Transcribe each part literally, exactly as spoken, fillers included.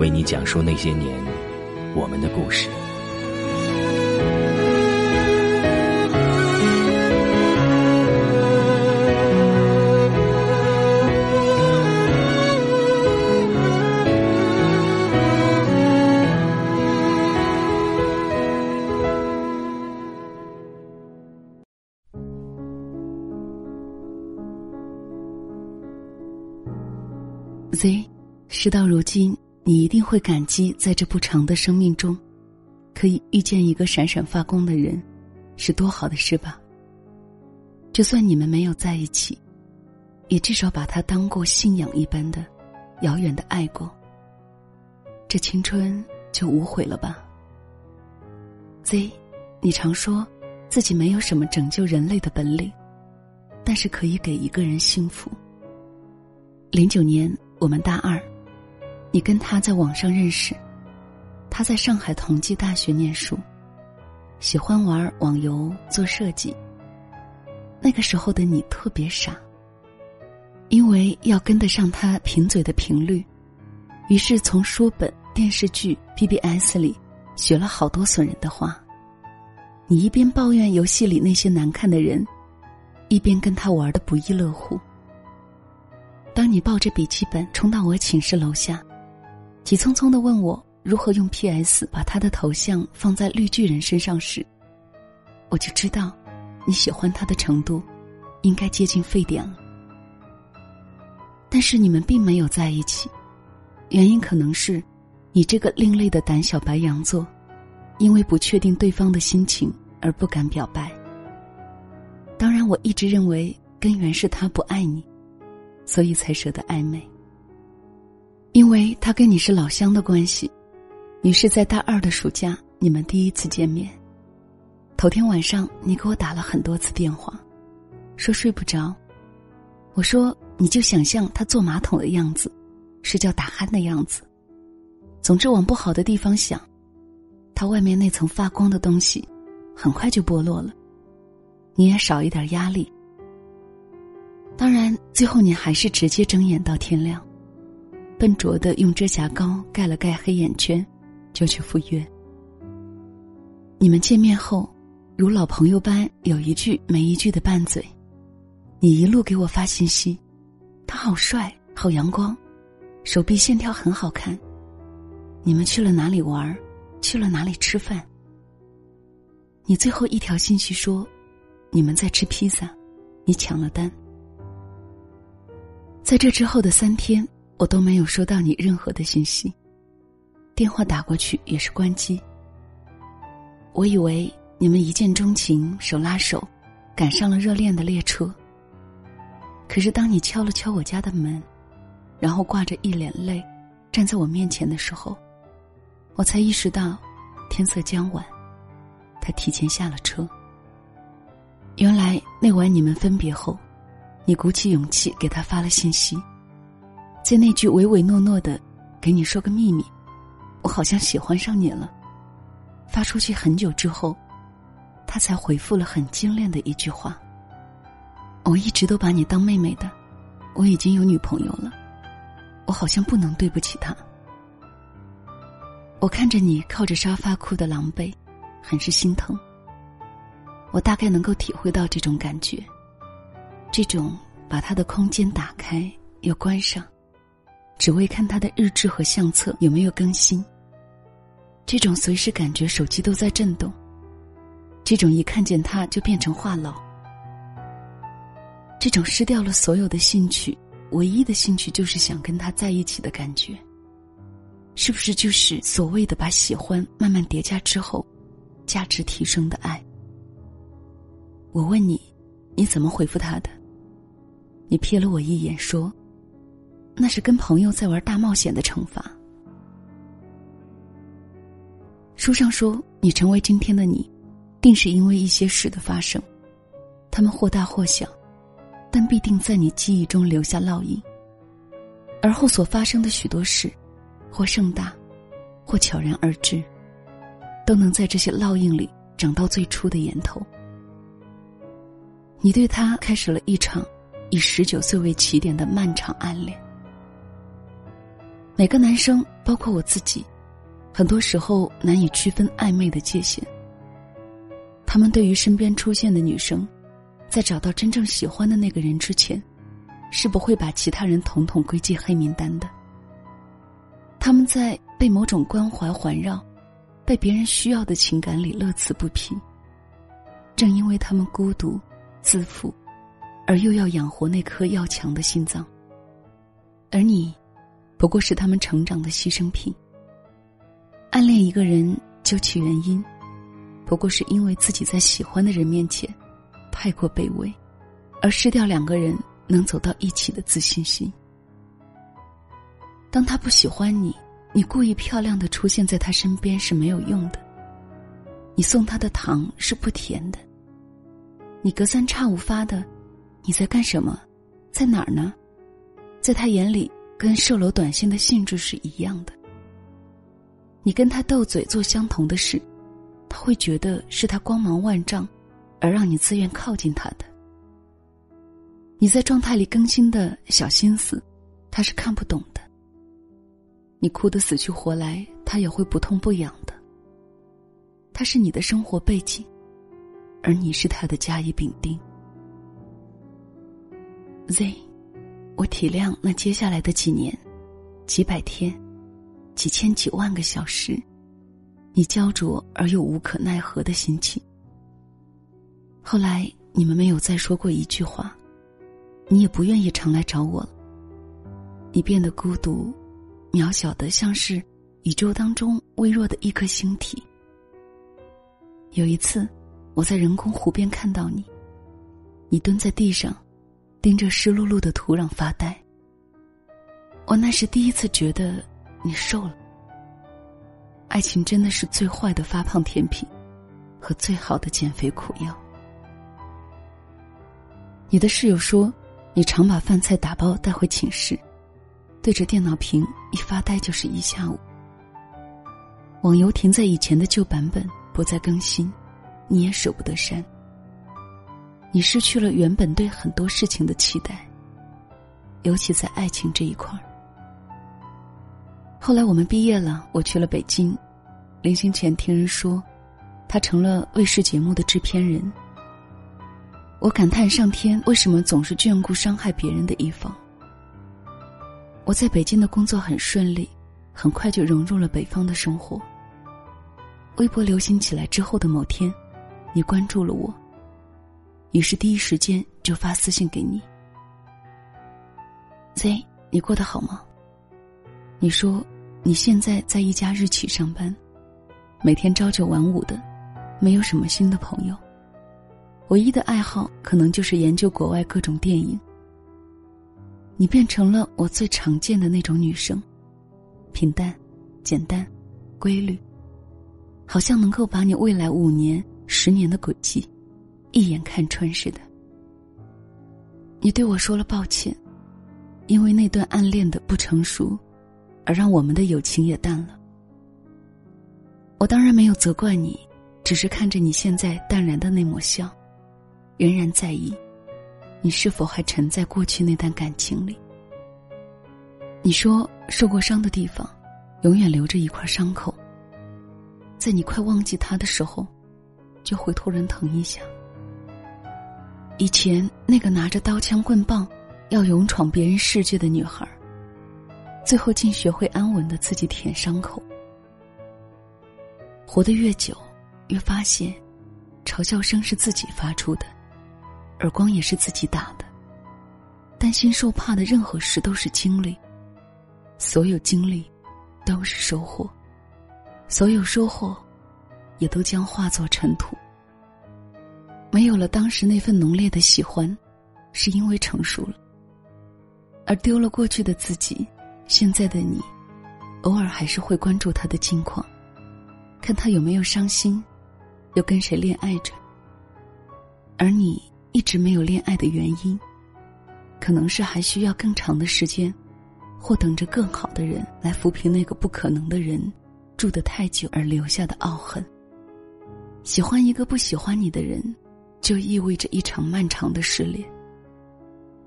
为你讲述那些年我们的故事。Z， 事到如今，你一定会感激在这不长的生命中可以遇见一个闪闪发光的人，是多好的事吧？就算你们没有在一起，也至少把他当过信仰一般的遥远的爱过，这青春就无悔了吧。 Z， 你常说自己没有什么拯救人类的本领，但是可以给一个人幸福。零九年我们大二，你跟他在网上认识，他在上海同济大学念书，喜欢玩网游做设计。那个时候的你特别傻，因为要跟得上他贫嘴的频率，于是从书本、电视剧、B B S 里学了好多损人的话。你一边抱怨游戏里那些难看的人，一边跟他玩得不亦乐乎。当你抱着笔记本冲到我寝室楼下，急匆匆地问我如何用 P S 把他的头像放在绿巨人身上时，我就知道你喜欢他的程度应该接近沸点了。但是你们并没有在一起，原因可能是你这个另类的胆小白羊座，因为不确定对方的心情而不敢表白。当然我一直认为根源是他不爱你，所以才舍得暧昧。因为他跟你是老乡的关系，于是在大二的暑假你们第一次见面。头天晚上你给我打了很多次电话，说睡不着。我说你就想象他坐马桶的样子，睡觉打鼾的样子，总之往不好的地方想。他外面那层发光的东西很快就剥落了，你也少一点压力。当然最后你还是直接睁眼到天亮，笨拙地用遮瑕膏盖了盖黑眼圈，就去赴约。你们见面后如老朋友般有一句没一句的拌嘴，你一路给我发信息，他好帅好阳光，手臂线条很好看，你们去了哪里玩，去了哪里吃饭。你最后一条信息说你们在吃披萨，你抢了单。在这之后的三天，我都没有收到你任何的信息，电话打过去也是关机。我以为你们一见钟情，手拉手赶上了热恋的列车。可是当你敲了敲我家的门，然后挂着一脸泪站在我面前的时候，我才意识到天色将晚，他提前下了车。原来那晚你们分别后，你鼓起勇气给他发了信息，在那句唯唯诺诺的给你说个秘密，我好像喜欢上你了，发出去很久之后，他才回复了很精炼的一句话，我一直都把你当妹妹的，我已经有女朋友了，我好像不能对不起她。我看着你靠着沙发哭的狼狈，很是心疼。我大概能够体会到这种感觉，这种把他的空间打开又关上，只为看他的日志和相册有没有更新。这种随时感觉手机都在震动，这种一看见他就变成话痨，这种失掉了所有的兴趣，唯一的兴趣就是想跟他在一起的感觉，是不是就是所谓的把喜欢慢慢叠加之后价值提升的爱？我问你，你怎么回复他的？你瞥了我一眼说，那是跟朋友在玩大冒险的惩罚。书上说，你成为今天的你，定是因为一些事的发生，他们或大或小，但必定在你记忆中留下烙印。而后所发生的许多事，或盛大，或悄然而至，都能在这些烙印里长到最初的源头。你对他开始了一场以十九岁为起点的漫长暗恋。每个男生，包括我自己，很多时候难以区分暧昧的界限。他们对于身边出现的女生，在找到真正喜欢的那个人之前，是不会把其他人统统归进黑名单的。他们在被某种关怀环绕，被别人需要的情感里乐此不疲。正因为他们孤独、自负，而又要养活那颗要强的心脏。而你，不过是他们成长的牺牲品。暗恋一个人，究其原因，不过是因为自己在喜欢的人面前太过卑微，而失掉两个人能走到一起的自信心。当他不喜欢你，你故意漂亮地出现在他身边是没有用的，你送他的糖是不甜的，你隔三差五发的你在干什么，在哪儿呢，在他眼里跟售楼短信的性质是一样的。你跟他斗嘴做相同的事，他会觉得是他光芒万丈而让你自愿靠近他的。你在状态里更新的小心思，他是看不懂的。你哭得死去活来，他也会不痛不痒的。他是你的生活背景，而你是他的甲乙丙丁。 Z， 我体谅那接下来的几年、几百天、几千几万个小时，你焦灼而又无可奈何的心情。后来你们没有再说过一句话，你也不愿意常来找我了。你变得孤独渺小的，像是宇宙当中微弱的一颗星体。有一次，我在人工湖边看到你，你蹲在地上，盯着湿漉漉的土壤发呆。我那时第一次觉得你瘦了。爱情真的是最坏的发胖甜品，和最好的减肥苦药。你的室友说，你常把饭菜打包带回寝室，对着电脑屏一发呆就是一下午。网游停在以前的旧版本不再更新，你也舍不得删。你失去了原本对很多事情的期待，尤其在爱情这一块。后来我们毕业了，我去了北京，临行前听人说他成了卫视节目的制片人。我感叹上天为什么总是眷顾伤害别人的一方。我在北京的工作很顺利，很快就融入了北方的生活。微博流行起来之后的某天，你关注了我，于是第一时间就发私信给你。 Z， 你过得好吗？你说你现在在一家日企上班，每天朝九晚五的，没有什么新的朋友，唯一的爱好可能就是研究国外各种电影。你变成了我最常见的那种女生，平淡、简单、规律，好像能够把你未来五年、十年的轨迹一眼看穿似的。你对我说了抱歉，因为那段暗恋的不成熟，而让我们的友情也淡了。我当然没有责怪你，只是看着你现在淡然的那抹笑，仍然在意你是否还沉在过去那段感情里。你说受过伤的地方永远留着一块伤口，在你快忘记它的时候就会突然疼一下。以前那个拿着刀枪棍棒要勇闯别人世界的女孩，最后竟学会安稳地自己舔伤口。活得越久，越发现嘲笑声是自己发出的，耳光也是自己打的。担心受怕的任何事都是经历，所有经历都是收获，所有收获也都将化作尘土。没有了当时那份浓烈的喜欢，是因为成熟了，而丢了过去的自己，现在的你偶尔还是会关注他的近况，看他有没有伤心，又跟谁恋爱着。而你一直没有恋爱的原因，可能是还需要更长的时间，或等着更好的人来抚平那个不可能的人住得太久而留下的懊恨。喜欢一个不喜欢你的人，就意味着一场漫长的失恋，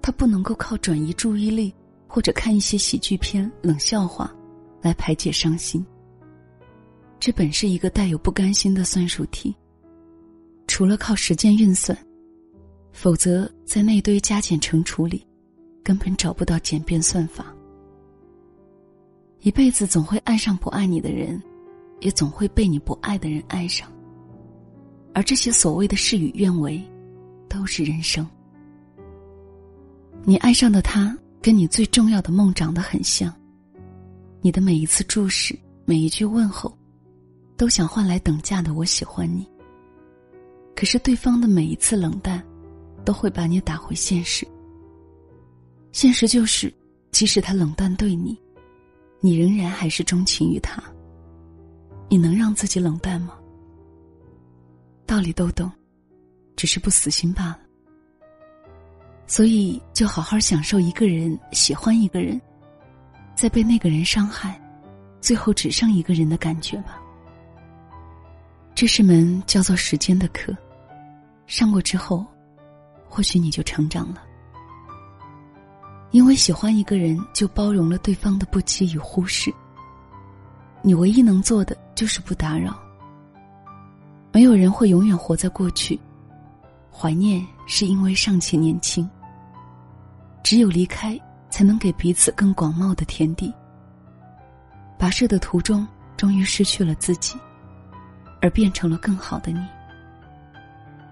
他不能够靠转移注意力或者看一些喜剧片、冷笑话来排解伤心。这本是一个带有不甘心的算术题，除了靠时间运算，否则在那堆加减乘除里根本找不到简便算法。一辈子总会爱上不爱你的人，也总会被你不爱的人爱上，而这些所谓的事与愿违都是人生。你爱上的他跟你最重要的梦长得很像，你的每一次注视，每一句问候，都想换来等价的我喜欢你。可是对方的每一次冷淡，都会把你打回现实。现实就是，即使他冷淡对你，你仍然还是钟情于他。你能让自己冷淡吗？道理都懂，只是不死心罢了。所以就好好享受一个人，喜欢一个人，再被那个人伤害，最后只剩一个人的感觉吧。这是门叫做时间的课，上过之后，或许你就成长了。因为喜欢一个人，就包容了对方的不羁与忽视。你唯一能做的就是不打扰。没有人会永远活在过去，怀念是因为尚且年轻，只有离开才能给彼此更广袤的天地。跋涉的途中，终于失去了自己，而变成了更好的你。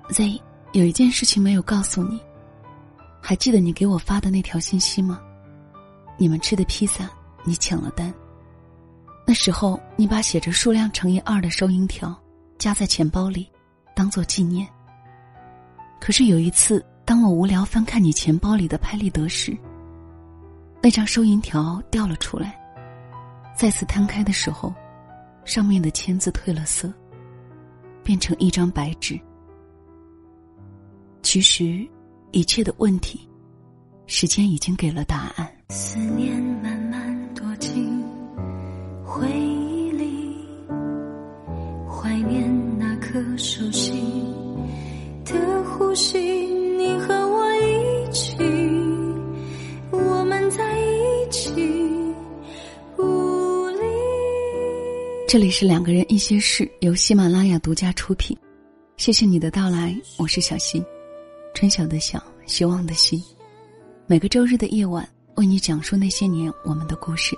Z 有一件事情没有告诉你，还记得你给我发的那条信息吗？你们吃的披萨你抢了单，那时候你把写着数量乘以二的收银条夹在钱包里当作纪念。可是有一次，当我无聊翻看你钱包里的拍立得时，那张收银条掉了出来，再次摊开的时候，上面的签字褪了色，变成一张白纸。其实一切的问题，时间已经给了答案。思念慢慢躲进回忆里，怀念那颗熟悉的呼吸，你和我一起，我们在一起无力。这里是两个人一些事，由喜马拉雅独家出品。谢谢你的到来，我是小希，春晓的晓，希望的希。每个周日的夜晚，为你讲述那些年我们的故事。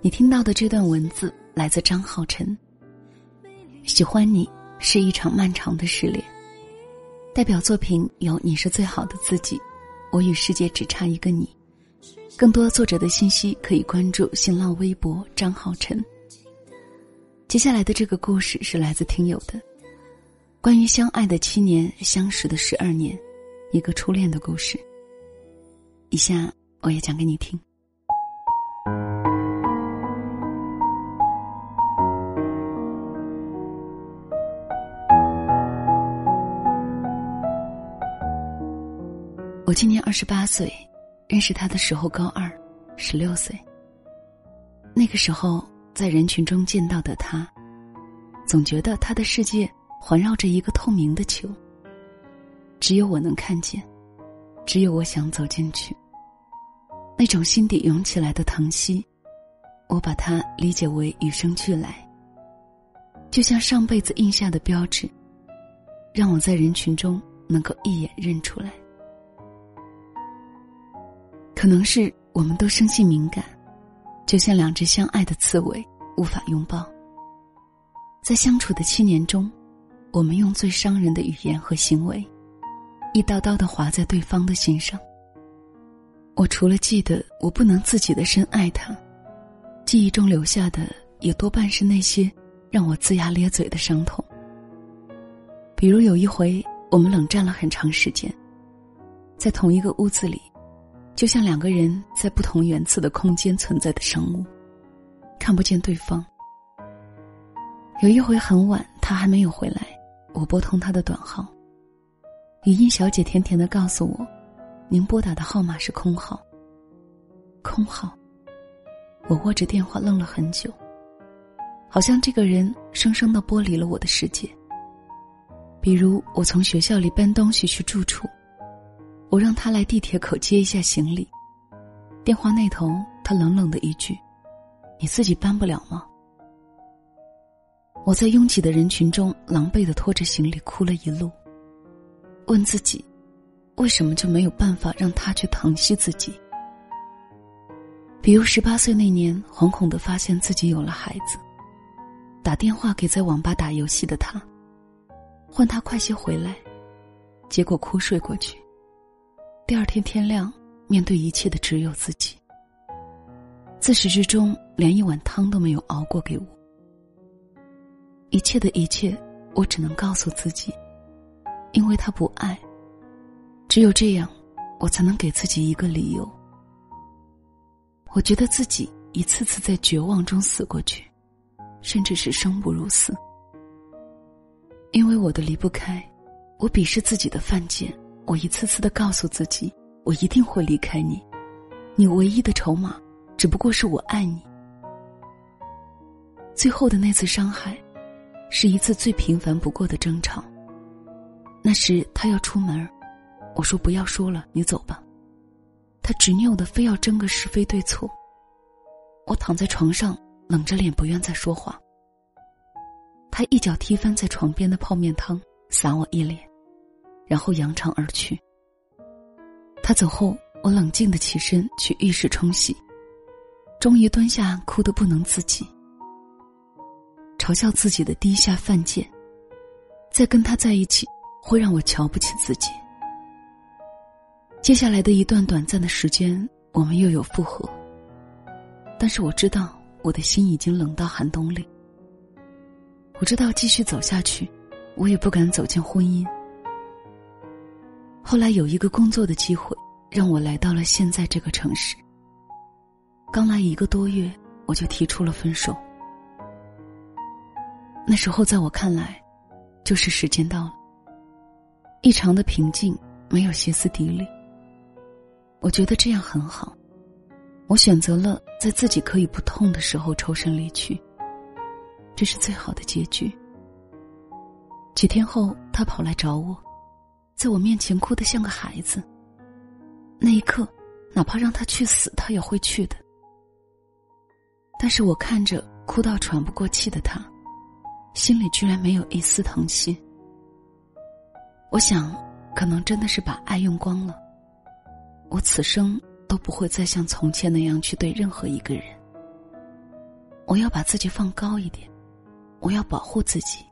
你听到的这段文字来自张浩辰。喜欢你是一场漫长的失恋。代表作品有《你是最好的自己》《我与世界只差一个你》。更多作者的信息可以关注新浪微博张浩辰。接下来的这个故事是来自听友的，关于相爱的七年，相识的十二年，一个初恋的故事。以下我也讲给你听。我今年二十八岁，认识他的时候高二，十六岁。那个时候在人群中见到的他，总觉得他的世界环绕着一个透明的球，只有我能看见，只有我想走进去。那种心底涌起来的疼惜，我把它理解为与生俱来，就像上辈子印下的标志，让我在人群中能够一眼认出来。可能是我们都生性敏感，就像两只相爱的刺猬，无法拥抱。在相处的七年中，我们用最伤人的语言和行为，一刀刀地划在对方的心上。我除了记得我不能自己的深爱他，记忆中留下的也多半是那些让我龇牙咧嘴的伤痛。比如有一回，我们冷战了很长时间，在同一个屋子里，就像两个人在不同原次的空间存在的生物，看不见对方。有一回很晚，他还没有回来，我拨通他的短号，语音小姐甜甜地告诉我，您拨打的号码是空号。空号，我握着电话愣了很久，好像这个人生生地剥离了我的世界。比如我从学校里搬东西去住处，我让他来地铁口接一下行李，电话那头他冷冷的一句，你自己搬不了吗？我在拥挤的人群中狼狈地拖着行李哭了一路，问自己，为什么就没有办法让他去疼惜自己？比如十八岁那年，惶恐地发现自己有了孩子，打电话给在网吧打游戏的他，唤他快些回来，结果哭睡过去。第二天天亮，面对一切的只有自己。自始至终，连一碗汤都没有熬过给我。一切的一切，我只能告诉自己，因为他不爱，只有这样，我才能给自己一个理由。我觉得自己一次次在绝望中死过去，甚至是生不如死。因为我的离不开，我鄙视自己的犯贱，我一次次地告诉自己，我一定会离开你，你唯一的筹码只不过是我爱你。最后的那次伤害，是一次最平凡不过的争吵。那时他要出门，我说不要说了，你走吧。他执拗的非要争个是非对错，我躺在床上冷着脸不愿再说话。他一脚踢翻在床边的泡面汤，洒我一脸，然后扬长而去。他走后，我冷静地起身去浴室冲洗，终于蹲下哭得不能自己，嘲笑自己的低下犯贱，再跟他在一起会让我瞧不起自己。接下来的一段短暂的时间，我们又有复合，但是我知道我的心已经冷到寒冬里。我知道继续走下去，我也不敢走进婚姻。后来有一个工作的机会，让我来到了现在这个城市。刚来一个多月，我就提出了分手。那时候在我看来，就是时间到了。异常的平静，没有歇斯底里。我觉得这样很好，我选择了在自己可以不痛的时候抽身离去，这是最好的结局。几天后，他跑来找我，在我面前哭得像个孩子。那一刻，哪怕让他去死，他也会去的。但是我看着哭到喘不过气的他，心里居然没有一丝疼惜。我想，可能真的是把爱用光了，我此生都不会再像从前那样去对任何一个人。我要把自己放高一点，我要保护自己。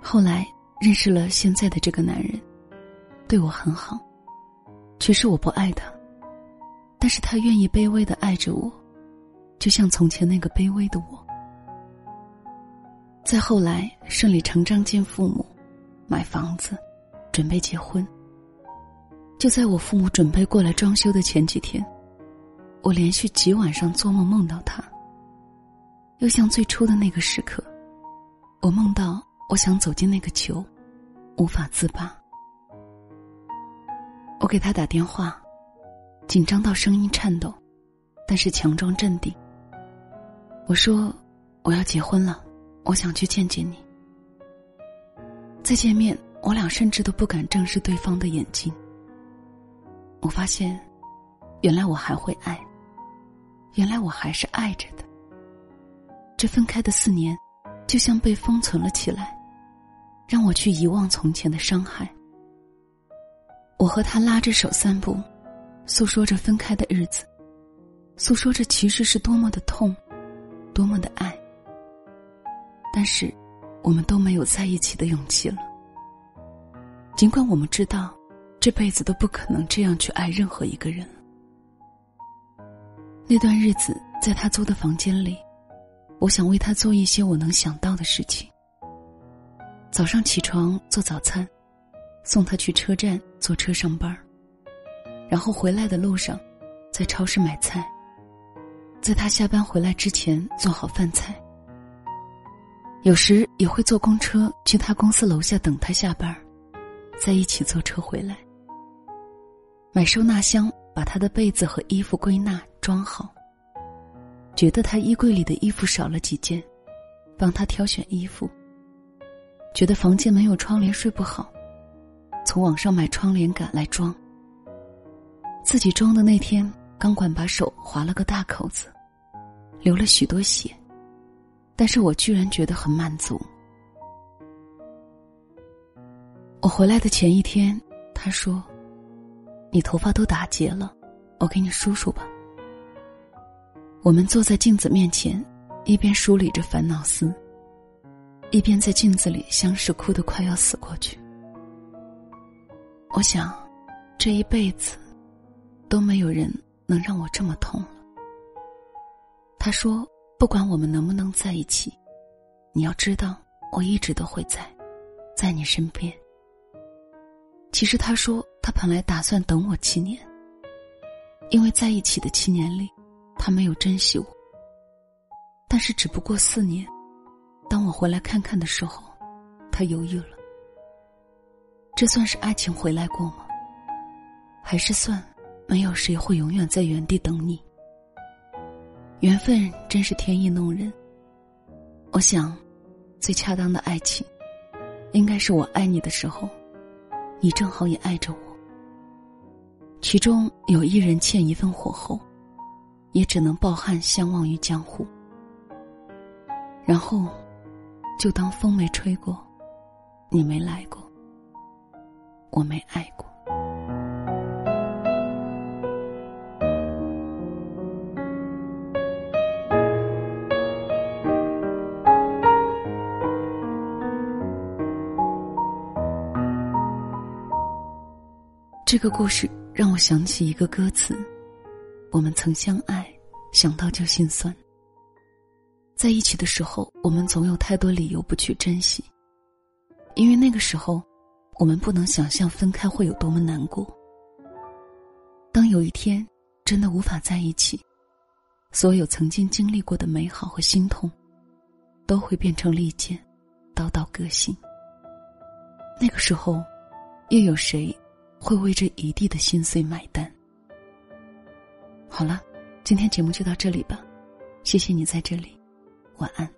后来认识了现在的这个男人，对我很好，只是我不爱他，但是他愿意卑微地爱着我，就像从前那个卑微的我。再后来顺理成章见父母，买房子，准备结婚。就在我父母准备过来装修的前几天，我连续几晚上做梦梦到他。又像最初的那个时刻，我梦到我想走进那个球，无法自拔。我给他打电话，紧张到声音颤抖，但是强装镇定。我说，我要结婚了，我想去见见你。再见面，我俩甚至都不敢正视对方的眼睛。我发现，原来我还会爱，原来我还是爱着的。这分开的四年，就像被封存了起来，让我去遗忘从前的伤害。我和他拉着手散步，诉说着分开的日子，诉说着其实是多么的痛，多么的爱，但是我们都没有在一起的勇气了。尽管我们知道这辈子都不可能这样去爱任何一个人了。那段日子在他租的房间里，我想为他做一些我能想到的事情。早上起床做早餐，送他去车站坐车上班，然后回来的路上在超市买菜，在他下班回来之前做好饭菜。有时也会坐公车去他公司楼下等他下班，再一起坐车回来。买收纳箱把他的被子和衣服归纳装好，觉得他衣柜里的衣服少了几件，帮他挑选衣服。觉得房间没有窗帘睡不好，从网上买窗帘杆来装。自己装的那天，钢管把手划了个大口子，流了许多血，但是我居然觉得很满足。我回来的前一天，他说：“你头发都打结了，我给你梳梳吧。”我们坐在镜子面前，一边梳理着烦恼丝，一边在镜子里相视，哭得快要死过去。我想，这一辈子都没有人能让我这么痛了。他说，不管我们能不能在一起，你要知道我一直都会在在你身边。其实他说他本来打算等我七年，因为在一起的七年里他没有珍惜我，但是只不过四年，当我回来看看的时候，他犹豫了。这算是爱情回来过吗？还是算没有谁会永远在原地等你。缘分真是天意弄人。我想，最恰当的爱情，应该是我爱你的时候，你正好也爱着我。其中有一人欠一份火候，也只能抱憾相忘于江湖。然后，就当风没吹过，你没来过，我没爱过。这个故事让我想起一个歌词：我们曾相爱，想到就心酸。在一起的时候，我们总有太多理由不去珍惜，因为那个时候我们不能想象分开会有多么难过。当有一天真的无法在一起，所有曾经经历过的美好和心痛都会变成利剑，刀刀割心。那个时候又有谁会为这一地的心碎买单？好了，今天节目就到这里吧，谢谢你在这里，晚安。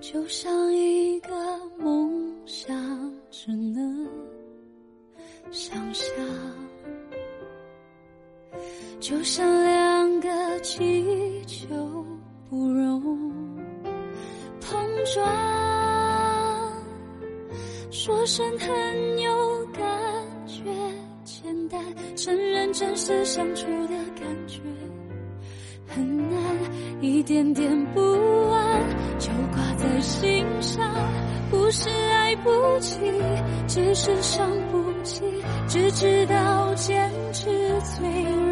就像一个梦想，只能想象，就像两个气球不容碰撞，说声很有感觉，简单承认真实相处的感觉很难，一点点不安就挂在心上，不是爱不起，只是伤不起，只知道坚持脆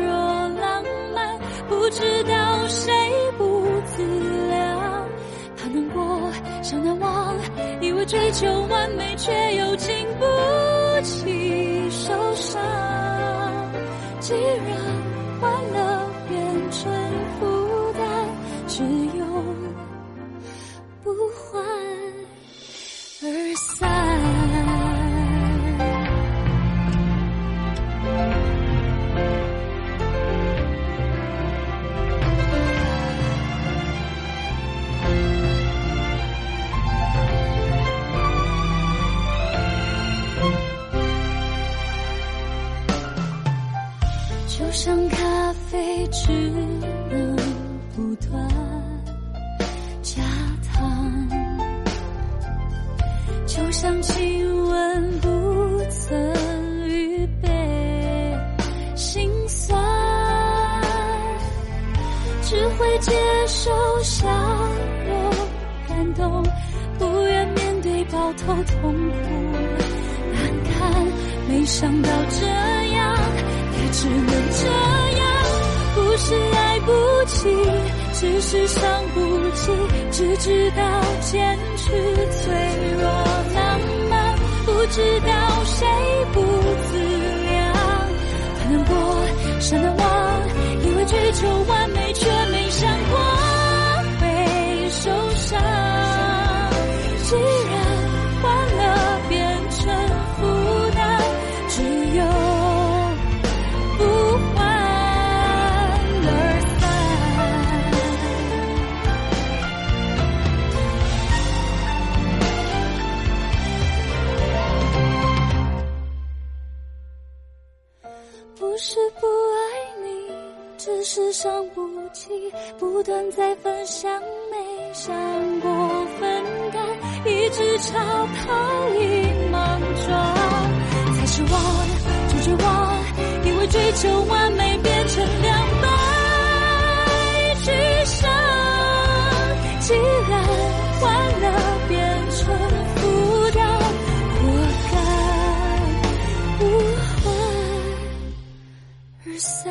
弱浪漫，不知道谁不自量，怕难过想难忘，以为追求完美却又经不起受伤，既然欢乐变成负担，只有不欢而散。就像咖啡只能不断加糖，就像亲吻不曾预备心酸，只会接受笑容感动，不愿面对抱头痛苦没想到这样也只能这样，不是爱不起，只是伤不起，只知道坚持脆弱浪漫，不知道谁不自量，很难过谁难忘，以为追求完美却没想过会受伤，既然换了变成负只有不欢而散。不是不爱你，只是伤不起，不断在分享，没想过分担，一直朝逃离莽撞。才是我拒绝我，因为追求完美变成两败俱伤，既然换了变成负担，我该不欢而散。